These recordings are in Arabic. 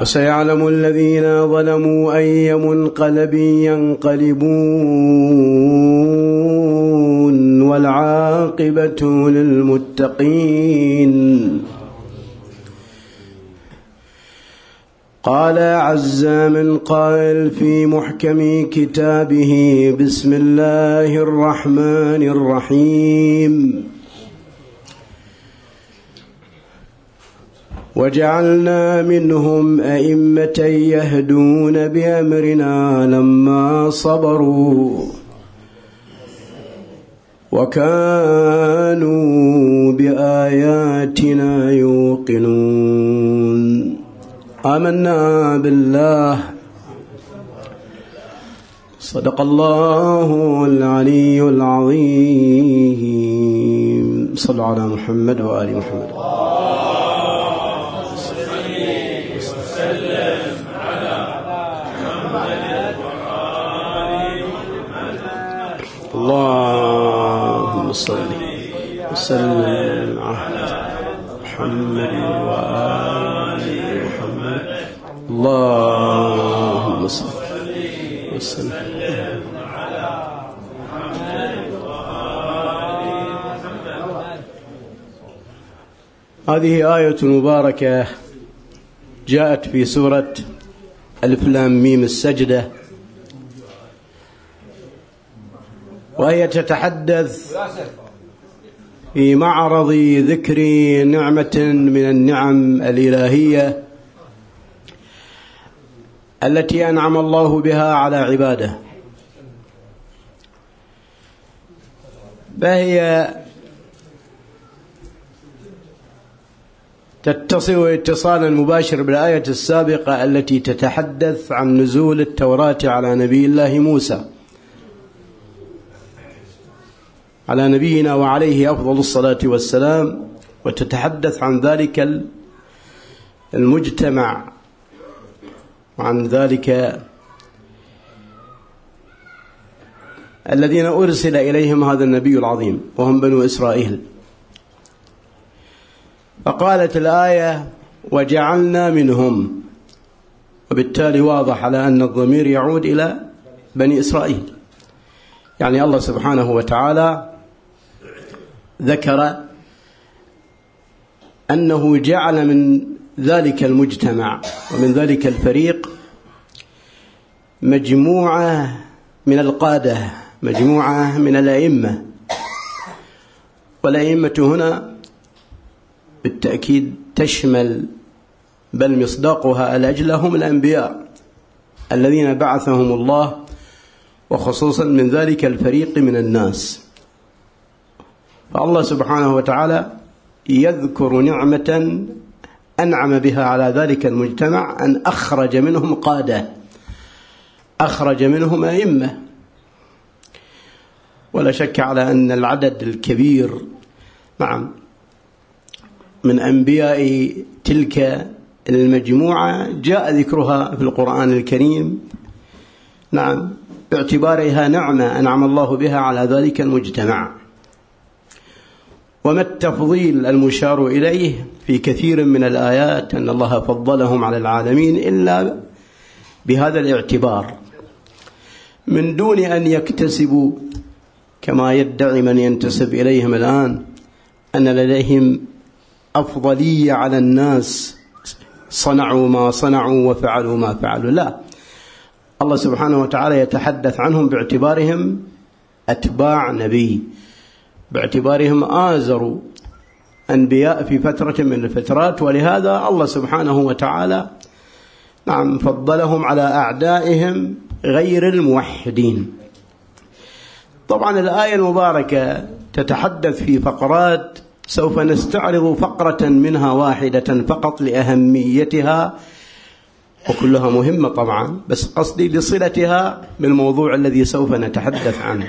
وسيعلم الذين ظلموا أي منقلب ينقلبون والعاقبة للمتقين. قال عز من قائل في محكم كتابه: بسم الله الرحمن الرحيم. وجعلنا منهم أئمة يهدون بأمرنا لما صبروا وكانوا بآياتنا يوقنون. آمنا بالله. صدق الله العلي العظيم. صلوا على محمد وآل محمد. اللهم صل وسلم على محمد وآل محمد. اللهم صل وسلم على محمد وآل محمد. هذه آية مباركة جاءت في سورة ألف لام ميم السجدة، وهي تتحدث في معرض ذكر نعمة من النعم الإلهية التي أنعم الله بها على عباده، فهي تتصل اتصالا مباشر بالآية السابقة التي تتحدث عن نزول التوراة على نبي الله موسى على نبينا وعليه أفضل الصلاة والسلام، وتتحدث عن ذلك المجتمع وعن ذلك الذين أرسل إليهم هذا النبي العظيم وهم بنو إسرائيل. فقالت الآية: وجعلنا منهم، وبالتالي واضح على أن الضمير يعود إلى بني إسرائيل، يعني الله سبحانه وتعالى ذكر أنه جعل من ذلك المجتمع ومن ذلك الفريق مجموعة من القادة، مجموعة من الأئمة، والأئمة هنا بالتأكيد تشمل بل مصداقها الأجل هم الأنبياء الذين بعثهم الله، وخصوصا من ذلك الفريق من الناس. فالله سبحانه وتعالى يذكر نعمة أنعم بها على ذلك المجتمع، أن أخرج منهم قادة، أخرج منهم أئمة. ولا شك على أن العدد الكبير من أنبياء تلك المجموعة جاء ذكرها في القرآن الكريم باعتبارها نعمة أنعم الله بها على ذلك المجتمع. وما التفضيل المشار إليه في كثير من الآيات أن الله فضلهم على العالمين إلا بهذا الاعتبار، من دون أن يكتسبوا كما يدعي من ينتسب إليهم الآن أن لديهم أفضلية على الناس، صنعوا ما صنعوا وفعلوا ما فعلوا. لا، الله سبحانه وتعالى يتحدث عنهم باعتبارهم أتباع نبي، باعتبارهم آزروا أنبياء في فترة من الفترات، ولهذا الله سبحانه وتعالى فضلهم على أعدائهم غير الموحدين. طبعا الآية المباركة تتحدث في فقرات، سوف نستعرض فقرة منها واحدة فقط لأهميتها، وكلها مهمة طبعا، بس قصدي لصلتها بالموضوع الذي سوف نتحدث عنه.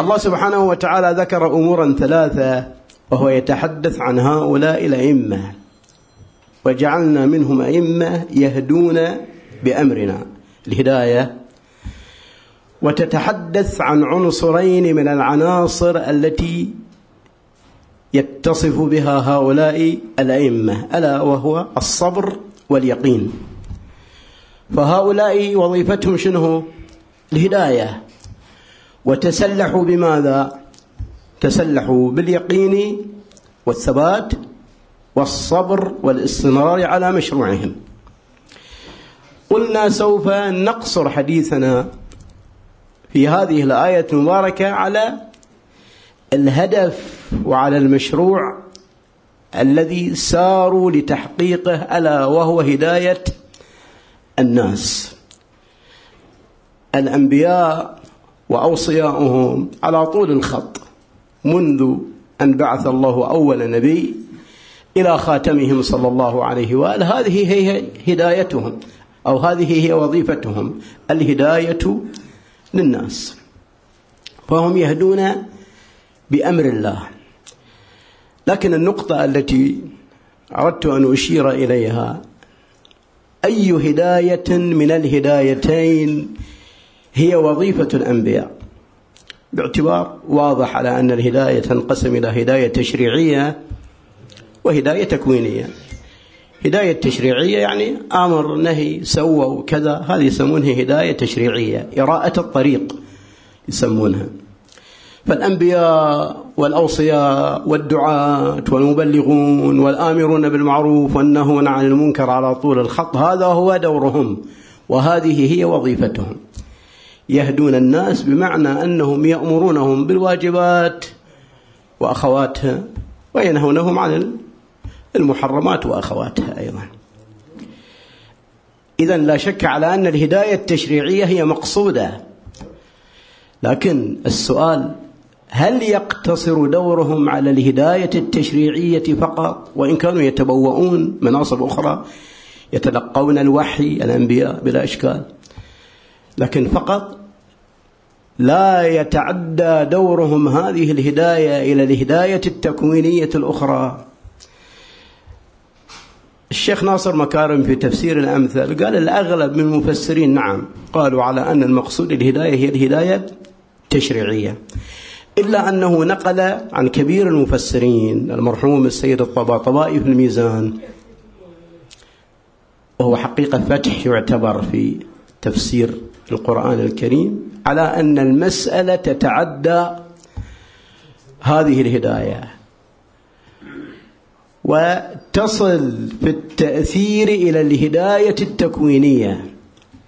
الله سبحانه وتعالى ذكر أمورا ثلاثة وهو يتحدث عن هؤلاء الأئمة. وجعلنا منهم أئمة يهدون بأمرنا، الهداية. وتتحدث عن عنصرين من العناصر التي يتصف بها هؤلاء الأئمة، ألا وهو الصبر واليقين. فهؤلاء وظيفتهم شنو؟ الهداية. وتسلحوا بماذا؟ تسلحوا باليقين والثبات والصبر والاستمرار على مشروعهم. قلنا سوف نقصر حديثنا في هذه الآية المباركة على الهدف وعلى المشروع الذي ساروا لتحقيقه، ألا وهو هداية الناس. الأنبياء وأوصياؤهم على طول الخط منذ أن بعث الله أول نبي إلى خاتمهم صلى الله عليه وآله، هذه هي هدايتهم، أو هذه هي وظيفتهم، الهداية للناس. فهم يهدون بأمر الله. لكن النقطة التي أردت أن أشير إليها، أي هداية من الهدايتين هي وظيفة الأنبياء؟ باعتبار واضح على أن الهداية تنقسم إلى هداية تشريعية وهداية تكوينية. هداية تشريعية يعني أمر نهي سووا كذا، هذه يسمونها هداية تشريعية، إراءة الطريق يسمونها. فالأنبياء والأوصياء والدعاة والمبلغون والآمرون بالمعروف والنهون عن المنكر على طول الخط، هذا هو دورهم وهذه هي وظيفتهم. يهدون الناس بمعنى أنهم يأمرونهم بالواجبات وأخواتها وينهونهم عن المحرمات وأخواتها أيضا. إذن لا شك على أن الهداية التشريعية هي مقصودة، لكن السؤال هل يقتصر دورهم على الهداية التشريعية فقط؟ وإن كانوا يتبوؤون مناصب أخرى، يتلقون الوحي الأنبياء بلا إشكال، لكن فقط لا يتعدى دورهم هذه الهداية إلى الهداية التكوينية الأخرى. الشيخ ناصر مكارم في تفسير الأمثال قال الأغلب من المفسرين نعم قالوا على أن المقصود الهداية هي الهداية التشريعية، إلا أنه نقل عن كبير المفسرين المرحوم السيد الطباطبائي في الميزان، وهو حقيقة فتح يعتبر في تفسير القرآن الكريم، على أن المسألة تتعدى هذه الهداية وتصل في التأثير إلى الهداية التكوينية،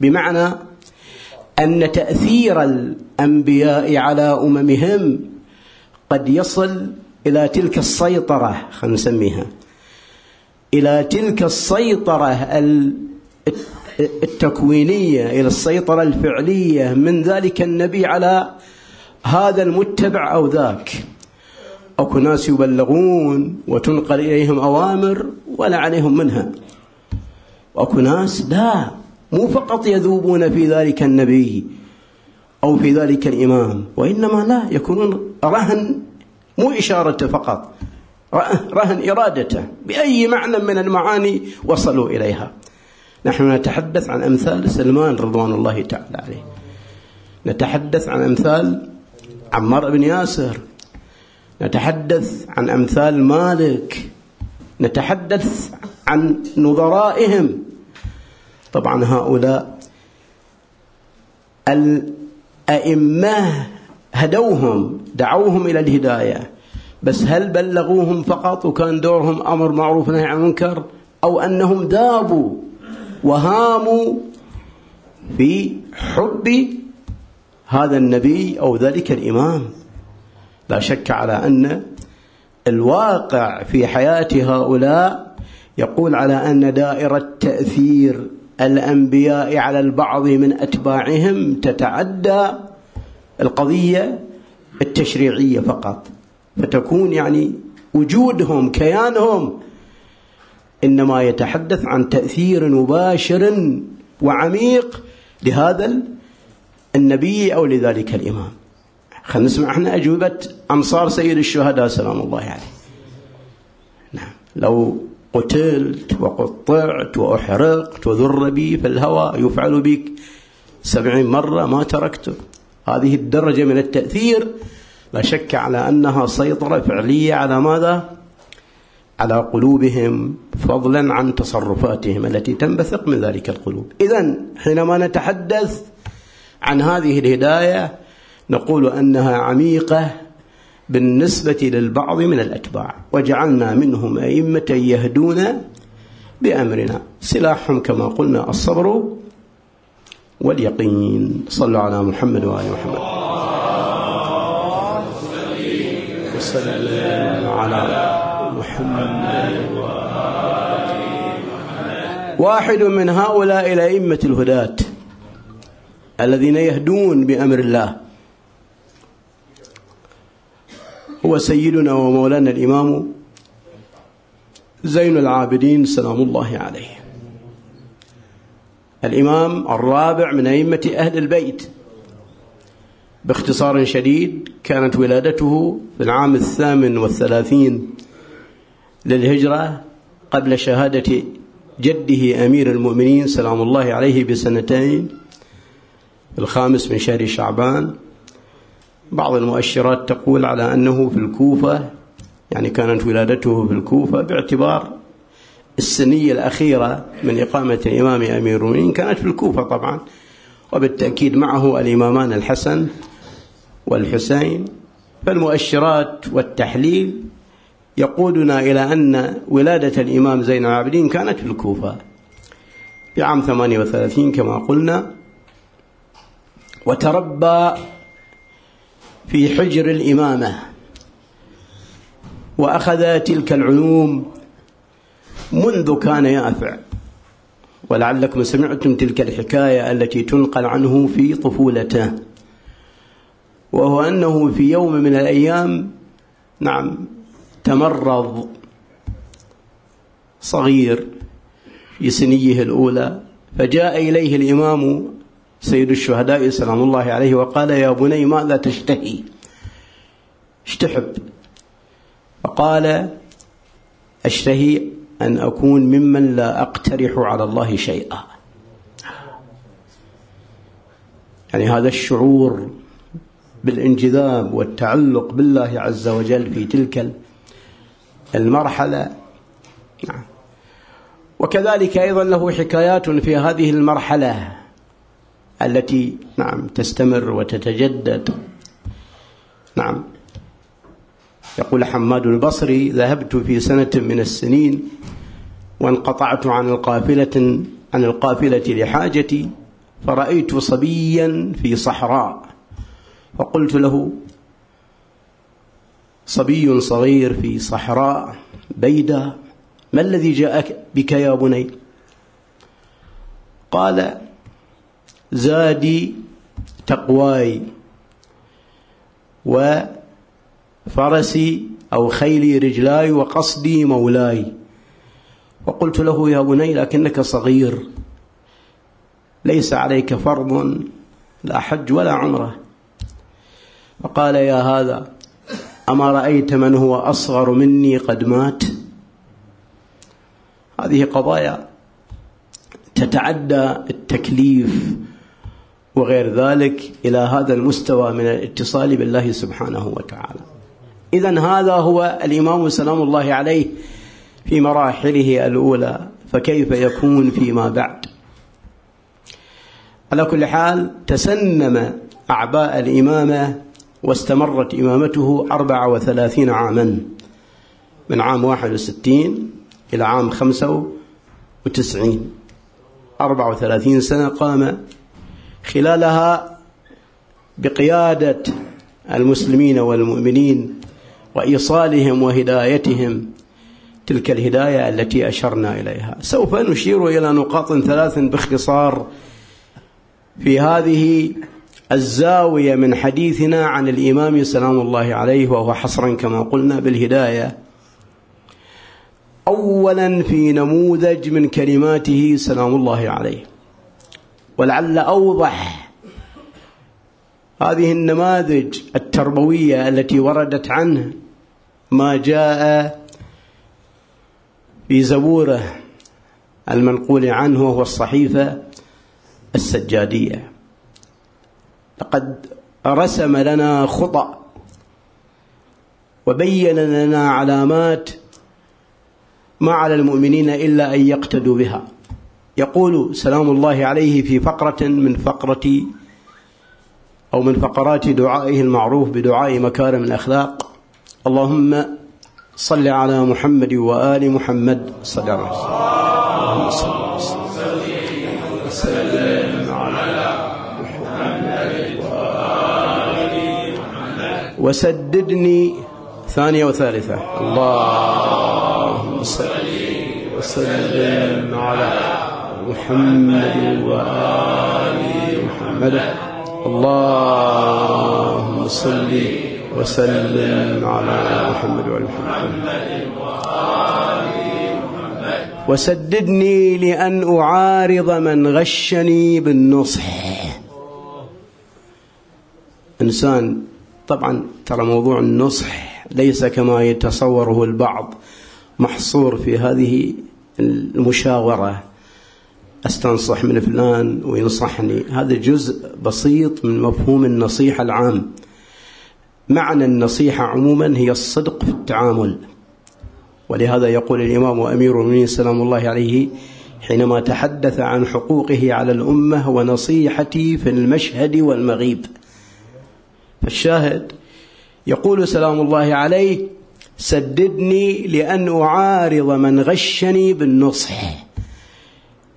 بمعنى أن تأثير الأنبياء على أممهم قد يصل إلى تلك السيطرة، خلينا نسميها إلى تلك السيطرة التكوينية، إلى السيطرة الفعلية من ذلك النبي على هذا المتبع أو ذاك. أكو ناس يبلغون وتنقل إليهم أوامر ولا عليهم منها، وأكو ناس لا، مو فقط يذوبون في ذلك النبي أو في ذلك الإمام، وإنما لا يكونون رهن، مو إشارته فقط، رهن إرادته بأي معنى من المعاني وصلوا إليها. نحن نتحدث عن أمثال سلمان رضوان الله تعالى عليه، نتحدث عن أمثال عمار بن ياسر، نتحدث عن أمثال مالك، نتحدث عن نظرائهم. طبعا هؤلاء الأئمة هدوهم، دعوهم إلى الهداية، بس هل بلغوهم فقط وكان دورهم أمر معروف نهي عن منكر، أو أنهم ذابوا وهاموا في حب هذا النبي أو ذلك الإمام؟ لا شك على أن الواقع في حياة هؤلاء يقول على أن دائرة تأثير الأنبياء على البعض من أتباعهم تتعدى القضية التشريعية فقط، فتكون يعني وجودهم كيانهم إنما يتحدث عن تأثير مباشر وعميق لهذا النبي أو لذلك الإمام. خلينا نسمع احنا أجوبة أنصار سيد الشهداء سلام الله عليه. نعم، لو قتلت وقطعت وأحرقت وذر بي في الهوى يفعل بك 70 مرة ما تركته، هذه الدرجة من التأثير. لا شك على أنها سيطرة فعلية على ماذا؟ على قلوبهم، فضلا عن تصرفاتهم التي تنبثق من ذلك القلوب. إذن حينما نتحدث عن هذه الهداية نقول أنها عميقة بالنسبة للبعض من الأتباع، وجعلنا منهم أئمة يهدون بأمرنا، سلاحهم كما قلنا الصبر واليقين. صلوا على محمد وآل محمد. وسلم على محمد وآل محمد. واحد من هؤلاء الأئمة الهداة الذين يهدون بأمر الله هو سيدنا ومولانا الإمام زين العابدين سلام الله عليه، الإمام الرابع من أئمة أهل البيت. باختصار شديد، كانت ولادته في العام 38 للهجرة قبل شهادة جده أمير المؤمنين سلام الله عليه بسنتين، الخامس من شهر شعبان. بعض المؤشرات تقول على أنه في الكوفة، يعني كانت ولادته في الكوفة باعتبار السنية الأخيرة من إقامة الإمام أمير المؤمنين كانت في الكوفة طبعا، وبالتأكيد معه الإمامان الحسن والحسين. فالمؤشرات والتحليل يقودنا إلى أن ولادة الإمام زين العابدين كانت في الكوفة في عام 38 كما قلنا، وتربى في حجر الإمامة وأخذ تلك العلوم منذ كان يافع. ولعلكم سمعتم تلك الحكاية التي تنقل عنه في طفولته، وهو أنه في يوم من الأيام تمرض صغير في سنيه الأولى، فجاء إليه الإمام سيد الشهداء سلام الله عليه وقال: يا بني ماذا تشتهي؟ اشتحب. فقال: أشتهي أن أكون ممن لا أقترح على الله شيئا. يعني هذا الشعور بالانجذاب والتعلق بالله عز وجل في تلك المرحلة. وكذلك أيضا له حكايات في هذه المرحلة التي تستمر وتتجدد. يقول حماد البصري: ذهبت في سنة من السنين وانقطعت عن القافلة لحاجتي، فرأيت صبيا في صحراء، فقلت له: صبي صغير في صحراء بيدا، ما الذي جاء بك يا بني؟ قال: زادي تقواي وفرسي أو خيلي رجلاي وقصدي مولاي. وقلت له: يا بني لكنك صغير، ليس عليك فرض لا حج ولا عمرة. فقال: يا هذا، أما رأيت من هو أصغر مني قد مات؟ هذه قضايا تتعدى التكليف وغير ذلك إلى هذا المستوى من الاتصال بالله سبحانه وتعالى. إذن هذا هو الإمام سلام الله عليه في مراحله الأولى، فكيف يكون فيما بعد؟ على كل حال تسنم أعباء الإمامة واستمرت إمامته 34 عاما، من عام 61 إلى عام 95، 34 سنة قام خلالها بقيادة المسلمين والمؤمنين وإيصالهم وهدايتهم تلك الهداية التي أشرنا إليها. سوف نشير إلى نقاط 3 باختصار في هذه الزاوية من حديثنا عن الإمام سلام الله عليه، وهو حصرا كما قلنا بالهداية. أولا في نموذج من كلماته سلام الله عليه، ولعل أوضح هذه النماذج التربوية التي وردت عنه ما جاء في زبوره المنقول عنه، وهو الصحيفة السجادية. لقد رسم لنا خطأ وبين لنا علامات ما على المؤمنين إلا أن يقتدوا بها. يقول سلام الله عليه في فقرة من فقرة أو من فقرات دعائه المعروف بدعاء مكارم الأخلاق: اللهم صل على محمد وآل محمد صلى الله عليه وسلم، اللهم صل وسلم على محمد وآل محمد وسددني ثانية وثالثة، اللهم صل وسلم على محمد وآل محمد، اللهم صل وسلم على محمد وآل محمد. وسددني لأن أعارض من غشني بالنصح. إنسان طبعا ترى موضوع النصح ليس كما يتصوره البعض محصور في هذه المشاورة، أستنصح من فلان وينصحني، هذا جزء بسيط من مفهوم النصيحة العام. معنى النصيحة عموما هي الصدق في التعامل، ولهذا يقول الإمام وأمير المؤمنين سلام الله عليه حينما تحدث عن حقوقه على الأمة: ونصيحتي في المشهد والمغيب. فالشاهد يقول سلام الله عليه: سددني لأن أعارض من غشني بالنصح،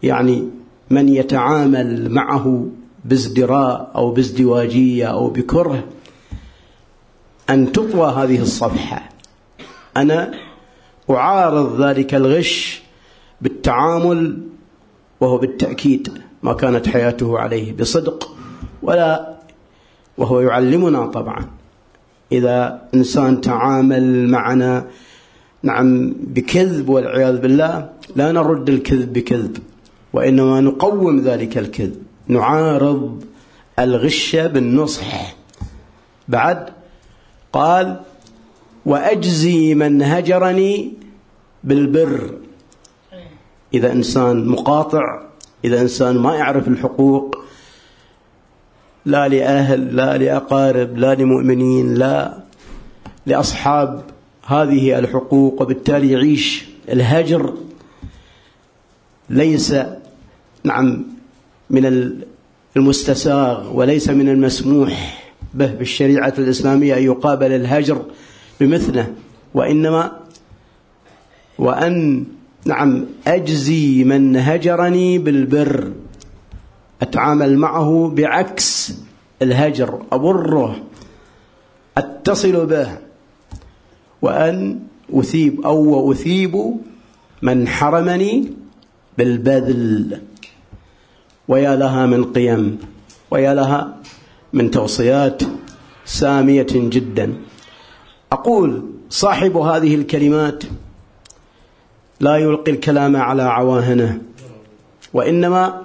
يعني من يتعامل معه بازدراء أو بازدواجية أو بكره أن تطوى هذه الصفحة. أنا أعارض ذلك الغش بالتعامل، وهو بالتأكيد ما كانت حياته عليه بصدق، وهو يعلمنا طبعا إذا إنسان تعامل معنا نعم بكذب والعياذ بالله، لا نرد الكذب بكذب، وإنما نقوم ذلك الكذب، نعارض الغش بالنصح. بعد قال: وأجزي من هجرني بالبر. إذا إنسان مقاطع، إذا إنسان ما يعرف الحقوق لا لأهل لا لأقارب لا لمؤمنين لا لأصحاب هذه الحقوق، وبالتالي يعيش الهجر، ليس نعم من المستساغ وليس من المسموح به بالشريعة الإسلامية أن يقابل الهجر بمثله، وإنما وأن نعم أجزي من هجرني بالبر، أتعامل معه بعكس الهجر، أبره، أتصل به، وأن أثيب أو وأثيب من حرمني بالبذل. ويا لها من قيم، ويا لها من توصيات سامية جدا. أقول صاحب هذه الكلمات لا يلقي الكلام على عواهنه، وإنما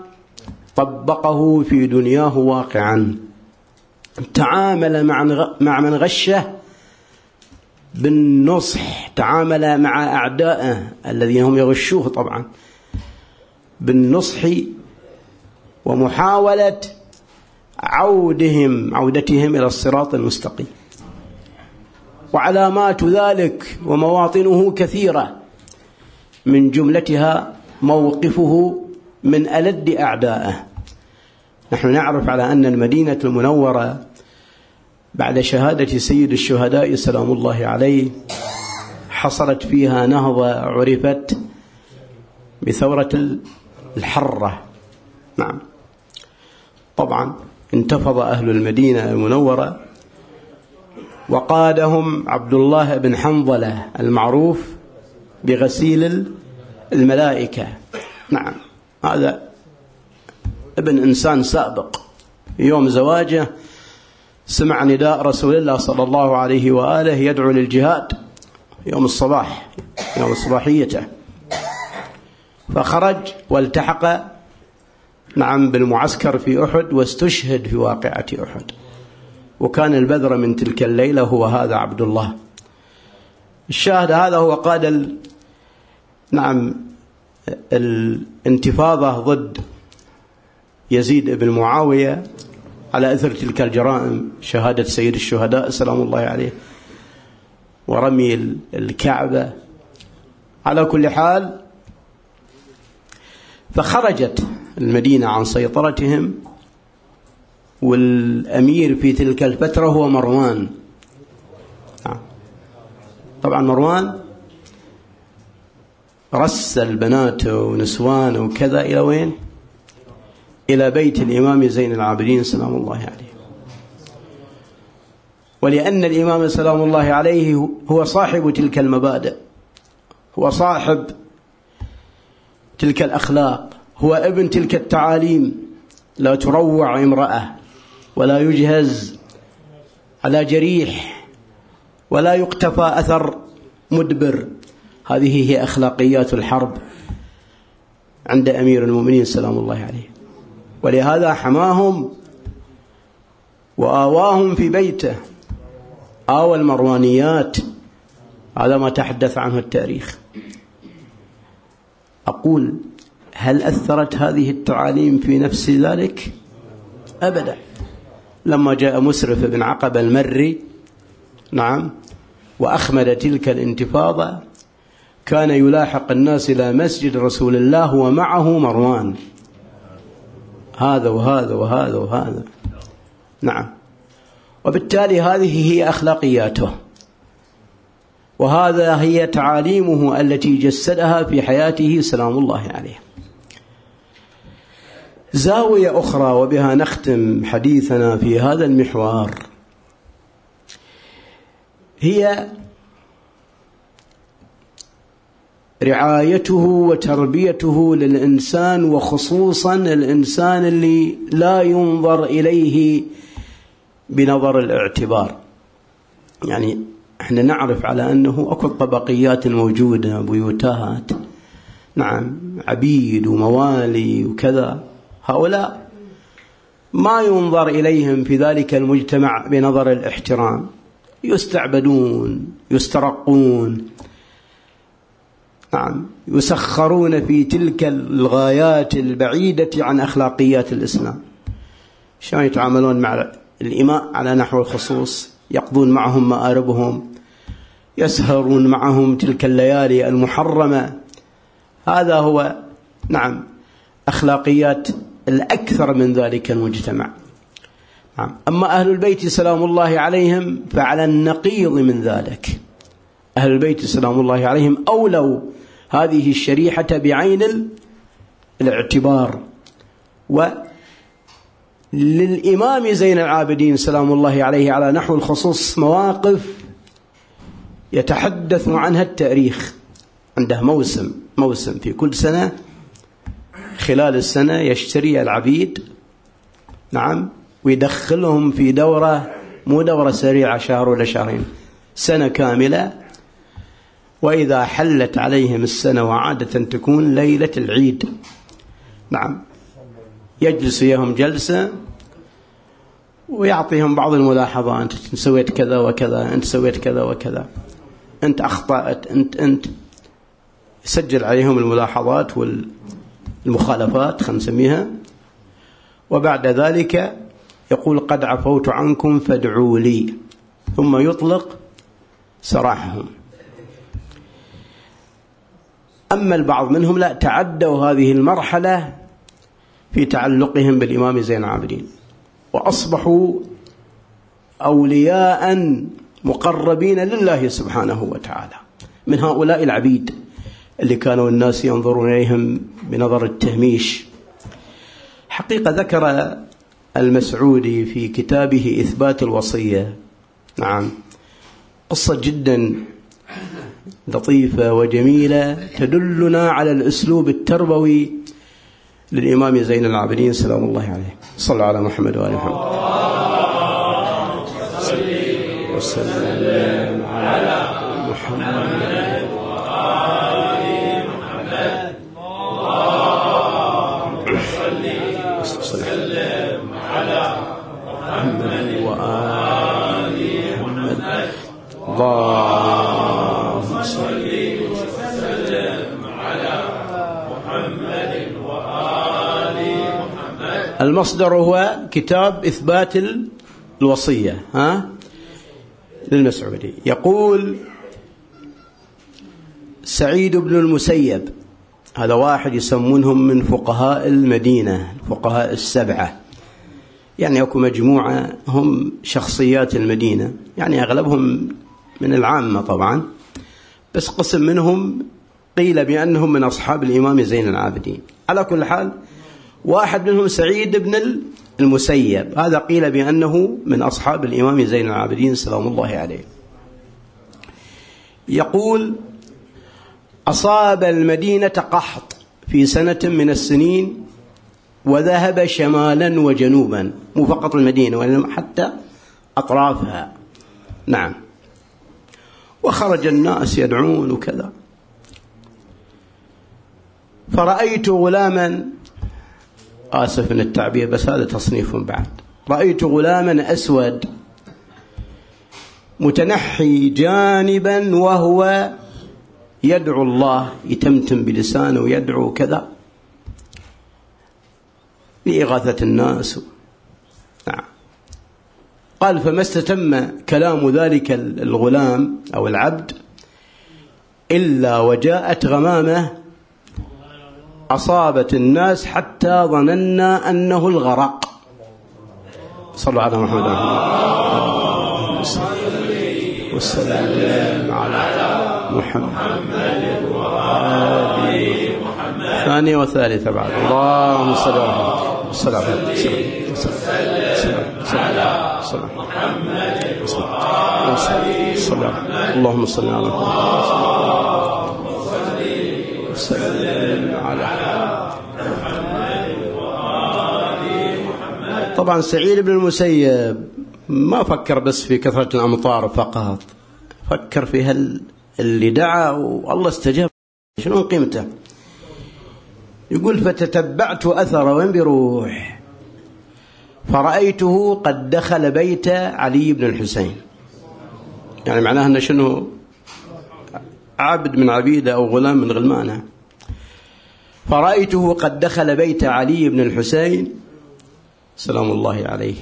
طبقه في دنياه واقعا، تعامل مع من غشه بالنصح، تعامل مع أعدائه الذين هم يغشوه طبعا بالنصح، ومحاولة عودتهم إلى الصراط المستقيم. وعلامات ذلك ومواطنه كثيرة، من جملتها موقفه من ألد أعدائه. نحن نعرف على أن المدينة المنورة بعد شهادة سيد الشهداء سلام الله عليه حصلت فيها نهضة عرفت بثورة الحرة. نعم طبعا انتفض أهل المدينة المنورة، وقادهم عبد الله بن حنظلة المعروف بغسيل الملائكة. نعم هذا ابن إنسان سابق، يوم زواجه سمع نداء رسول الله صلى الله عليه وآله يدعو للجهاد يوم الصباح، يوم صباحيته، فخرج والتحق نعم بالمعسكر في أحد، واستشهد في واقعة أحد. وكان البذرة من تلك الليلة هو هذا عبد الله. الشاهد هذا هو قاد نعم الانتفاضة ضد يزيد بن معاوية على أثر تلك الجرائم، شهادة سيد الشهداء سلام الله عليه. ورمي الكعبة. على كل حال فخرجت المدينة عن سيطرتهم، والأمير في تلك الفترة هو مروان. طبعا مروان رسل بناته ونسوانه وكذا إلى وين؟ إلى بيت الإمام زين العابدين سلام الله عليه، ولأن الإمام سلام الله عليه هو صاحب تلك المبادئ، هو صاحب تلك الأخلاق، هو ابن تلك التعاليم. لا تروع امرأة، ولا يجهز على جريح، ولا يقتفى أثر مدبر. هذه هي أخلاقيات الحرب عند أمير المؤمنين سلام الله عليه، ولهذا حماهم وآواهم في بيته. آوى المروانيات، هذا ما تحدث عنه التاريخ. أقول هل أثرت هذه التعاليم في نفس ذلك؟ أبدا. لما جاء مسرف بن عقبة المري وأخمد تلك الانتفاضة، كان يلاحق الناس إلى مسجد رسول الله ومعه مروان، هذا وهذا وهذا وهذا. وبالتالي هذه هي أخلاقياته، وهذا هي تعاليمه التي جسدها في حياته سلام الله عليه. زاوية أخرى وبها نختم حديثنا في هذا المحور هي رعايته وتربيته للإنسان، وخصوصا الإنسان اللي لا ينظر إليه بنظر الاعتبار. يعني احنا نعرف على أنه أكو طبقيات موجودة، بيوتات عبيد وموالي وكذا، هؤلاء ما ينظر إليهم في ذلك المجتمع بنظر الاحترام، يستعبدون، يسترقون، يسخرون في تلك الغايات البعيدة عن أخلاقيات الإسلام. شلون يتعاملون مع الإماء على نحو الخصوص؟ يقضون معهم مآربهم، يسهرون معهم تلك الليالي المحرمة. هذا هو أخلاقيات الأكثر من ذلك المجتمع. أما أهل البيت سلام الله عليهم فعلى النقيض من ذلك. أهل البيت سلام الله عليهم أولوا هذه الشريحة بعين الاعتبار. وللإمام زين العابدين سلام الله عليه على نحو الخصوص مواقف يتحدث عنها التاريخ. عنده موسم في كل سنة، خلال السنة يشتري العبيد ويدخلهم في دورة، مو دورة سريعة شهر ولا شهرين، سنة كاملة. وإذا حلت عليهم السنة، وعادة تكون ليلة العيد، يجلس إياهم جلسة ويعطيهم بعض الملاحظة: أنت سويت كذا وكذا، أنت سويت كذا وكذا، أنت أخطأت، أنت سجل عليهم الملاحظات والمخالفات نسميها. وبعد ذلك يقول: قد عفوت عنكم فادعوا لي، ثم يطلق سراحهم. أما البعض منهم لا، تعدوا هذه المرحلة في تعلقهم بالإمام زين العابدين، وأصبحوا أولياء مقربين لله سبحانه وتعالى. من هؤلاء العبيد اللي كانوا الناس ينظرون إليهم بنظر التهميش. حقيقة ذكر المسعودي في كتابه إثبات الوصية قصة جدا لطيفة وجميلة تدلنا على الأسلوب التربوي للإمام زين العابدين سلام الله عليه. صلى على محمد وآل محمد. صلى وسلم على محمد. اللهم صل وسلم على محمد وآل محمد. المصدر هو كتاب إثبات الوصية للمسعودي. يقول: سعيد بن المسيب، هذا واحد يسمونهم من فقهاء المدينة، الفقهاء السبعة، يعني أكو مجموعة هم شخصيات المدينة، يعني أغلبهم من العامة طبعا، بس قسم منهم قيل بأنهم من أصحاب الإمام زين العابدين. على كل حال واحد منهم سعيد بن المسيب، هذا قيل بأنه من أصحاب الإمام زين العابدين سلام الله عليه. يقول: أصاب المدينة قحط في سنة من السنين، وذهب شمالا وجنوبا، مو فقط المدينة وإنما حتى أطرافها. نعم، وخرج الناس يدعون وكذا، فرأيت غلاما، آسف من التعبير بس هذا تصنيف بعد، رأيت غلاما أسود متنحي جانبا وهو يدعو الله، يتمتم بلسانه ويدعو كذا لإغاثة الناس. نعم. قال: فما استتم كلام ذلك الغلام أو العبد إلا وجاءت غمامة أصابت الناس حتى ظننا أنه الغرق. صلوا على محمد والسلام على محمد وآله محمد، ثانية وثالثة بعد. اللهم صل على محمد وسلم على محمد وآله محمد. طبعا سعيد بن المسيب ما فكر بس في كثرة الأمطار فقط، فكر في هل اللي دعا والله استجاب شنو قيمته. يقول: فتتبعت أثر وين بيروح، فرأيته قد دخل بيت علي بن الحسين، يعني معناه أنه شنو عبد من عبيده أو غلام من غلمانه. فرأيته قد دخل بيت علي بن الحسين سلام الله عليه،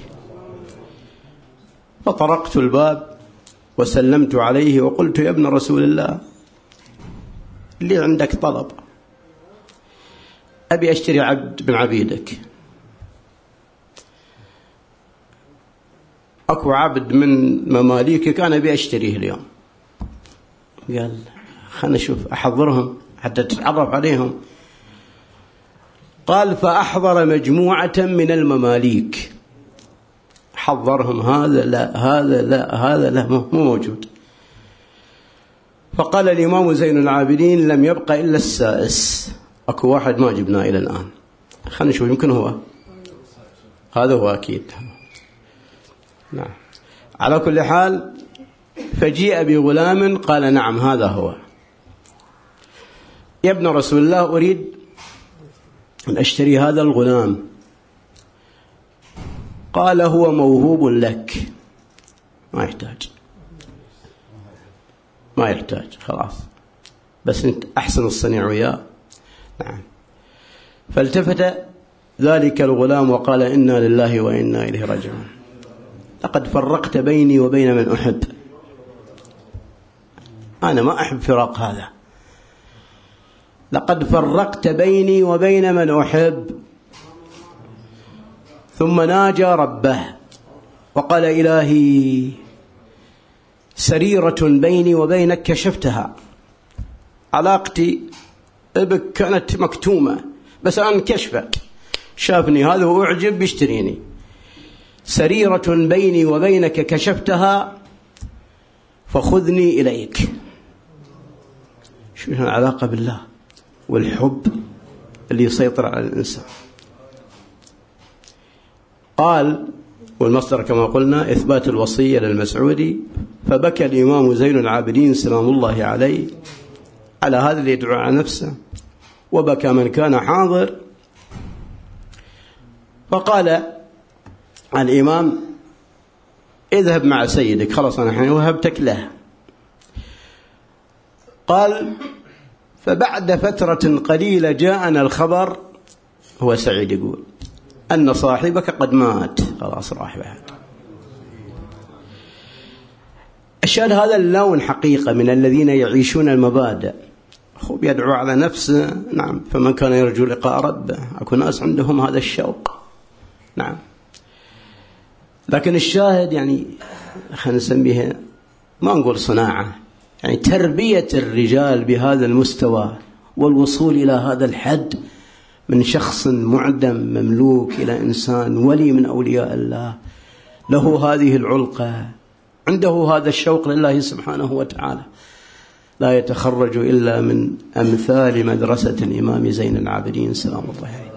فطرقت الباب وسلمت عليه وقلت: يا ابن رسول الله، لي عندك طلب، أبي أشتري عبد من عبيدك، أكو عبد من مماليكك أنا أبي أشتريه اليوم. قال: خلنا نشوف أحضرهم حتى تتعرف عليهم. قال: فأحضر مجموعة من المماليك، حضرهم هذا لا هذا لا هذا لا مو موجود. فقال الإمام زين العابدين: لم يبقى إلا السائس، أكو واحد ما جبناه إلى الآن، خلينا نشوف يمكن هو هذا، هو أكيد. نعم. على كل حال فجيء بغلام قال: نعم هذا هو، يا ابن رسول الله أريد أن أشتري هذا الغلام. قال: هو موهوب لك، ما يحتاج خلاص، بس انت أحسن الصنيع وياه. نعم. فالتفت ذلك الغلام وقال: إنا لله وإنا إليه راجعون، لقد فرقت بيني وبين من أحب، أنا ما أحب فراق هذا، لقد فرقت بيني وبين من أحب. ثم ناجى ربه وقال: إلهي، سريرة بيني وبينك كشفتها، علاقتي بك كانت مكتومة بس أنا كشفت، شافني هذا وأعجب بيشتريني، سريرة بيني وبينك كشفتها فخذني إليك. شو العلاقة بالله والحب اللي يسيطر على الإنسان. قال، والمصدر كما قلنا إثبات الوصية للمسعودي: فبكى الإمام زين العابدين سلام الله عليه على هذا اللي يدعو على نفسه، وبكى من كان حاضر. فقال الإمام: اذهب مع سيدك، خلاص أنا حين وهبتك له. قال: فبعد فترة قليلة جاءنا الخبر، هو سعيد يقول، أن صاحبك قد مات، خلاص راح بعد. أشهد هذا اللون حقيقة من الذين يعيشون المبادئ، هو بيدعو على نفسه. نعم، فمن كان يرجو لقاء ربه، أكو ناس عندهم هذا الشوق. نعم، لكن الشاهد يعني خلينا نسميها، ما نقول صناعة، يعني تربية الرجال بهذا المستوى والوصول إلى هذا الحد من شخص معدم مملوك إلى إنسان ولي من أولياء الله، له هذه العلقة، عنده هذا الشوق لله سبحانه وتعالى، لا يتخرج إلا من أمثال مدرسة الإمام زين العابدين سلام الله عليه.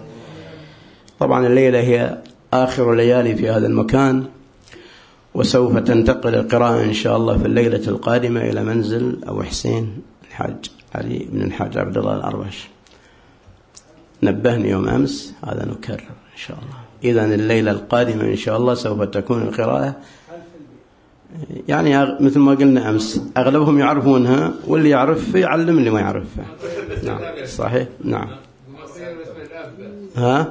طبعا الليلة هي آخر ليالي في هذا المكان، وسوف تنتقل القراءة إن شاء الله في الليلة القادمة إلى منزل أبو حسين الحاج علي بن الحاج عبد الله الاربش. نبهني يوم أمس، هذا نكرر إن شاء الله. إذن الليلة القادمة إن شاء الله سوف تكون القراءة، يعني مثل ما قلنا أمس أغلبهم يعرفونها، واللي يعرف يعلم اللي ما يعرفه. نعم صحيح. نعم، ها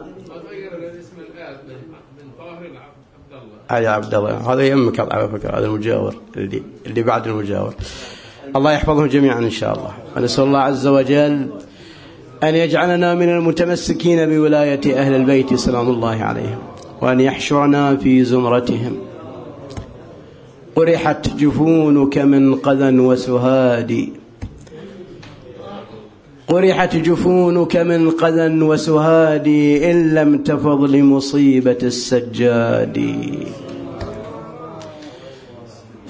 علي عبد الله، هذا يمك على فكرة، هذا المجاور اللي بعد المجاور. الله يحفظهم جميعا إن شاء الله. ونسأل الله عز وجل أن يجعلنا من المتمسكين بولاية أهل البيت سلام الله عليهم، وأن يحشرنا في زمرتهم. قرحت جفونك من قذى وسهاد، قرحت جفونك من قذى وسهاد، إن لم تفض لمصيبة السجاد.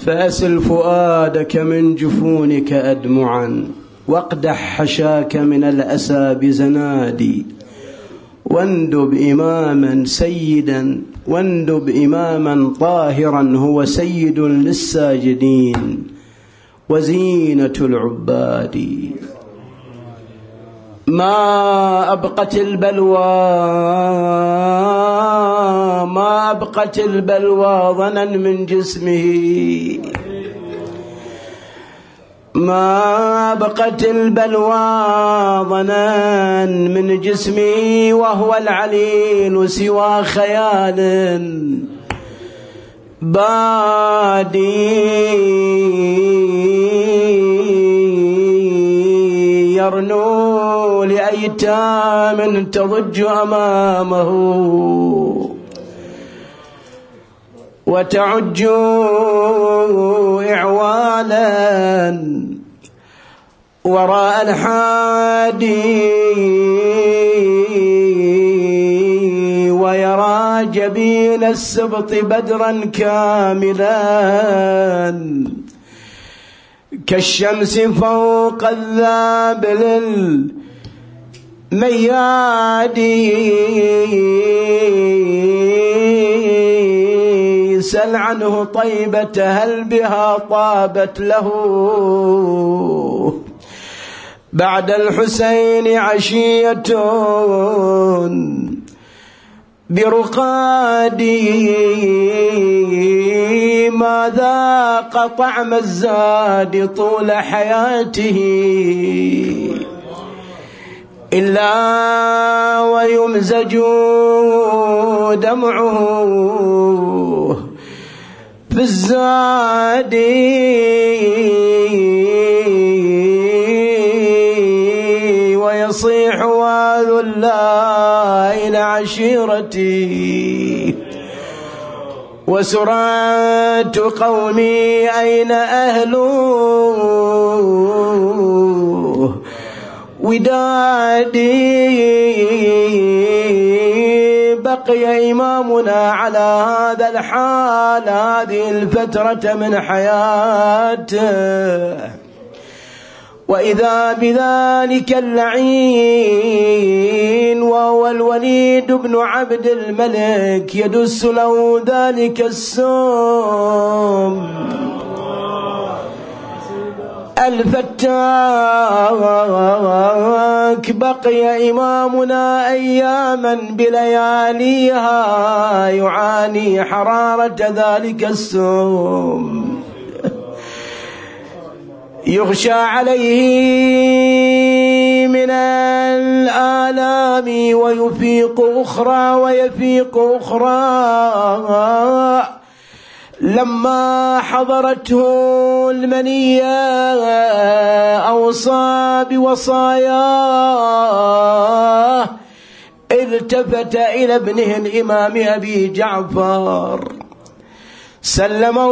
فأسل فؤادك من جفونك أدمعا، واقدح حشاك من الأسى بزنادي. واندب إماما سيدا، واندب إماما طاهرا هو سيد للساجدين وزينة العباد. ما أبقت البلوى، ما أبقت البلوى ظنا من جسمه، ما بقت البلوى ظنا من جسمي، وهو العليل سوى خيال بادي. يرنو لأيتام تضج أمامه، وتعج إعوالا وراء الحادي. ويرى جبين السبط بدرا كاملا، كالشمس فوق الذابل الميادي. سل عنه طيبة هل بها طابت له، بعد الحسين عشية برقادي. ما ذاق طعم الزاد طول حياته، إلا ويمزج دمعه في الزاد. ويصيح واذ لا إلى عشيرتي، وسرات قومي أين أهله ودادي. بقي إمامنا على هذا الحال هذه الفترة من حياته، وإذا بذلك اللعين، وهو الوليد بن عبد الملك، يدس له ذلك السم الفتاك. بقي إمامنا أياما بلياليها يعاني حرارة ذلك السم، يغشى عليه من الآلام، ويفيق أخرى ويفيق أخرى، لما حضرته المنية أوصى بوصاياه، التفت إلى ابنه الإمام أبي جعفر، سلمه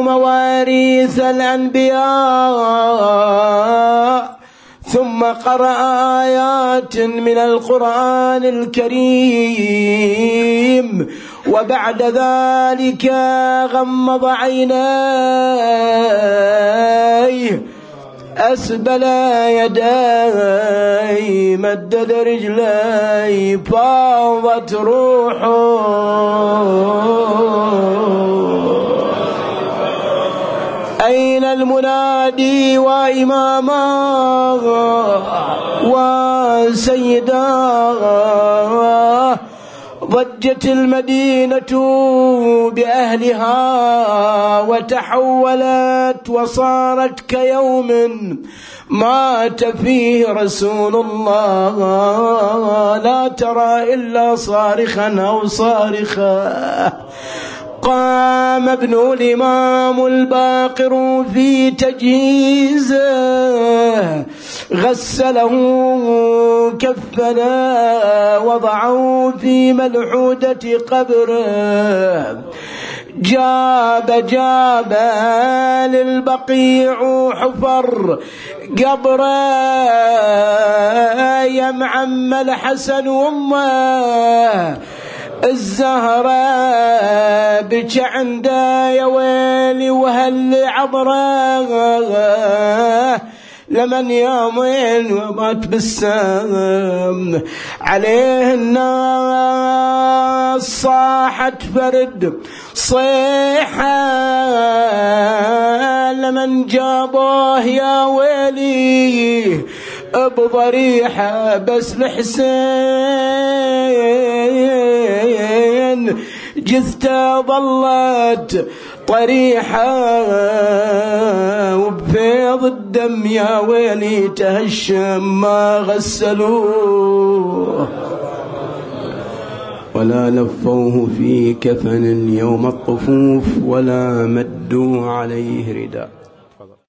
مواريث الأنبياء، ثم قرأ آيات من القرآن الكريم، وبعد ذلك غمض عينيه، أسبل يديه، مدد رجليه، فاضت روحه. أين المنادي وإماما وسيدا؟ ضجت المدينة بأهلها وتحولت وصارت كيوم مات فيه رسول الله، لا ترى إلا صارخا أو صارخة. قام ابن الإمام الباقر في تجهيزه، غسله، كفنه، وضعه في ملحودة قبره. جاب للبقيع حفر قبره، يمعم الحسن أمه الزهرة، بج عنده يا ويلي وهل عبره، لمن يومين ومات بالسام، عليه الناس صاحت فرد صيحة، لمن جابوه يا ويلي بضريحة، بس الحسين جثته ظلت طريحة، وبفيض الدم يا ويلي تهشم، ما غسلوه ولا لفوه في كفن يوم الطفوف، ولا مدوا عليه رداء.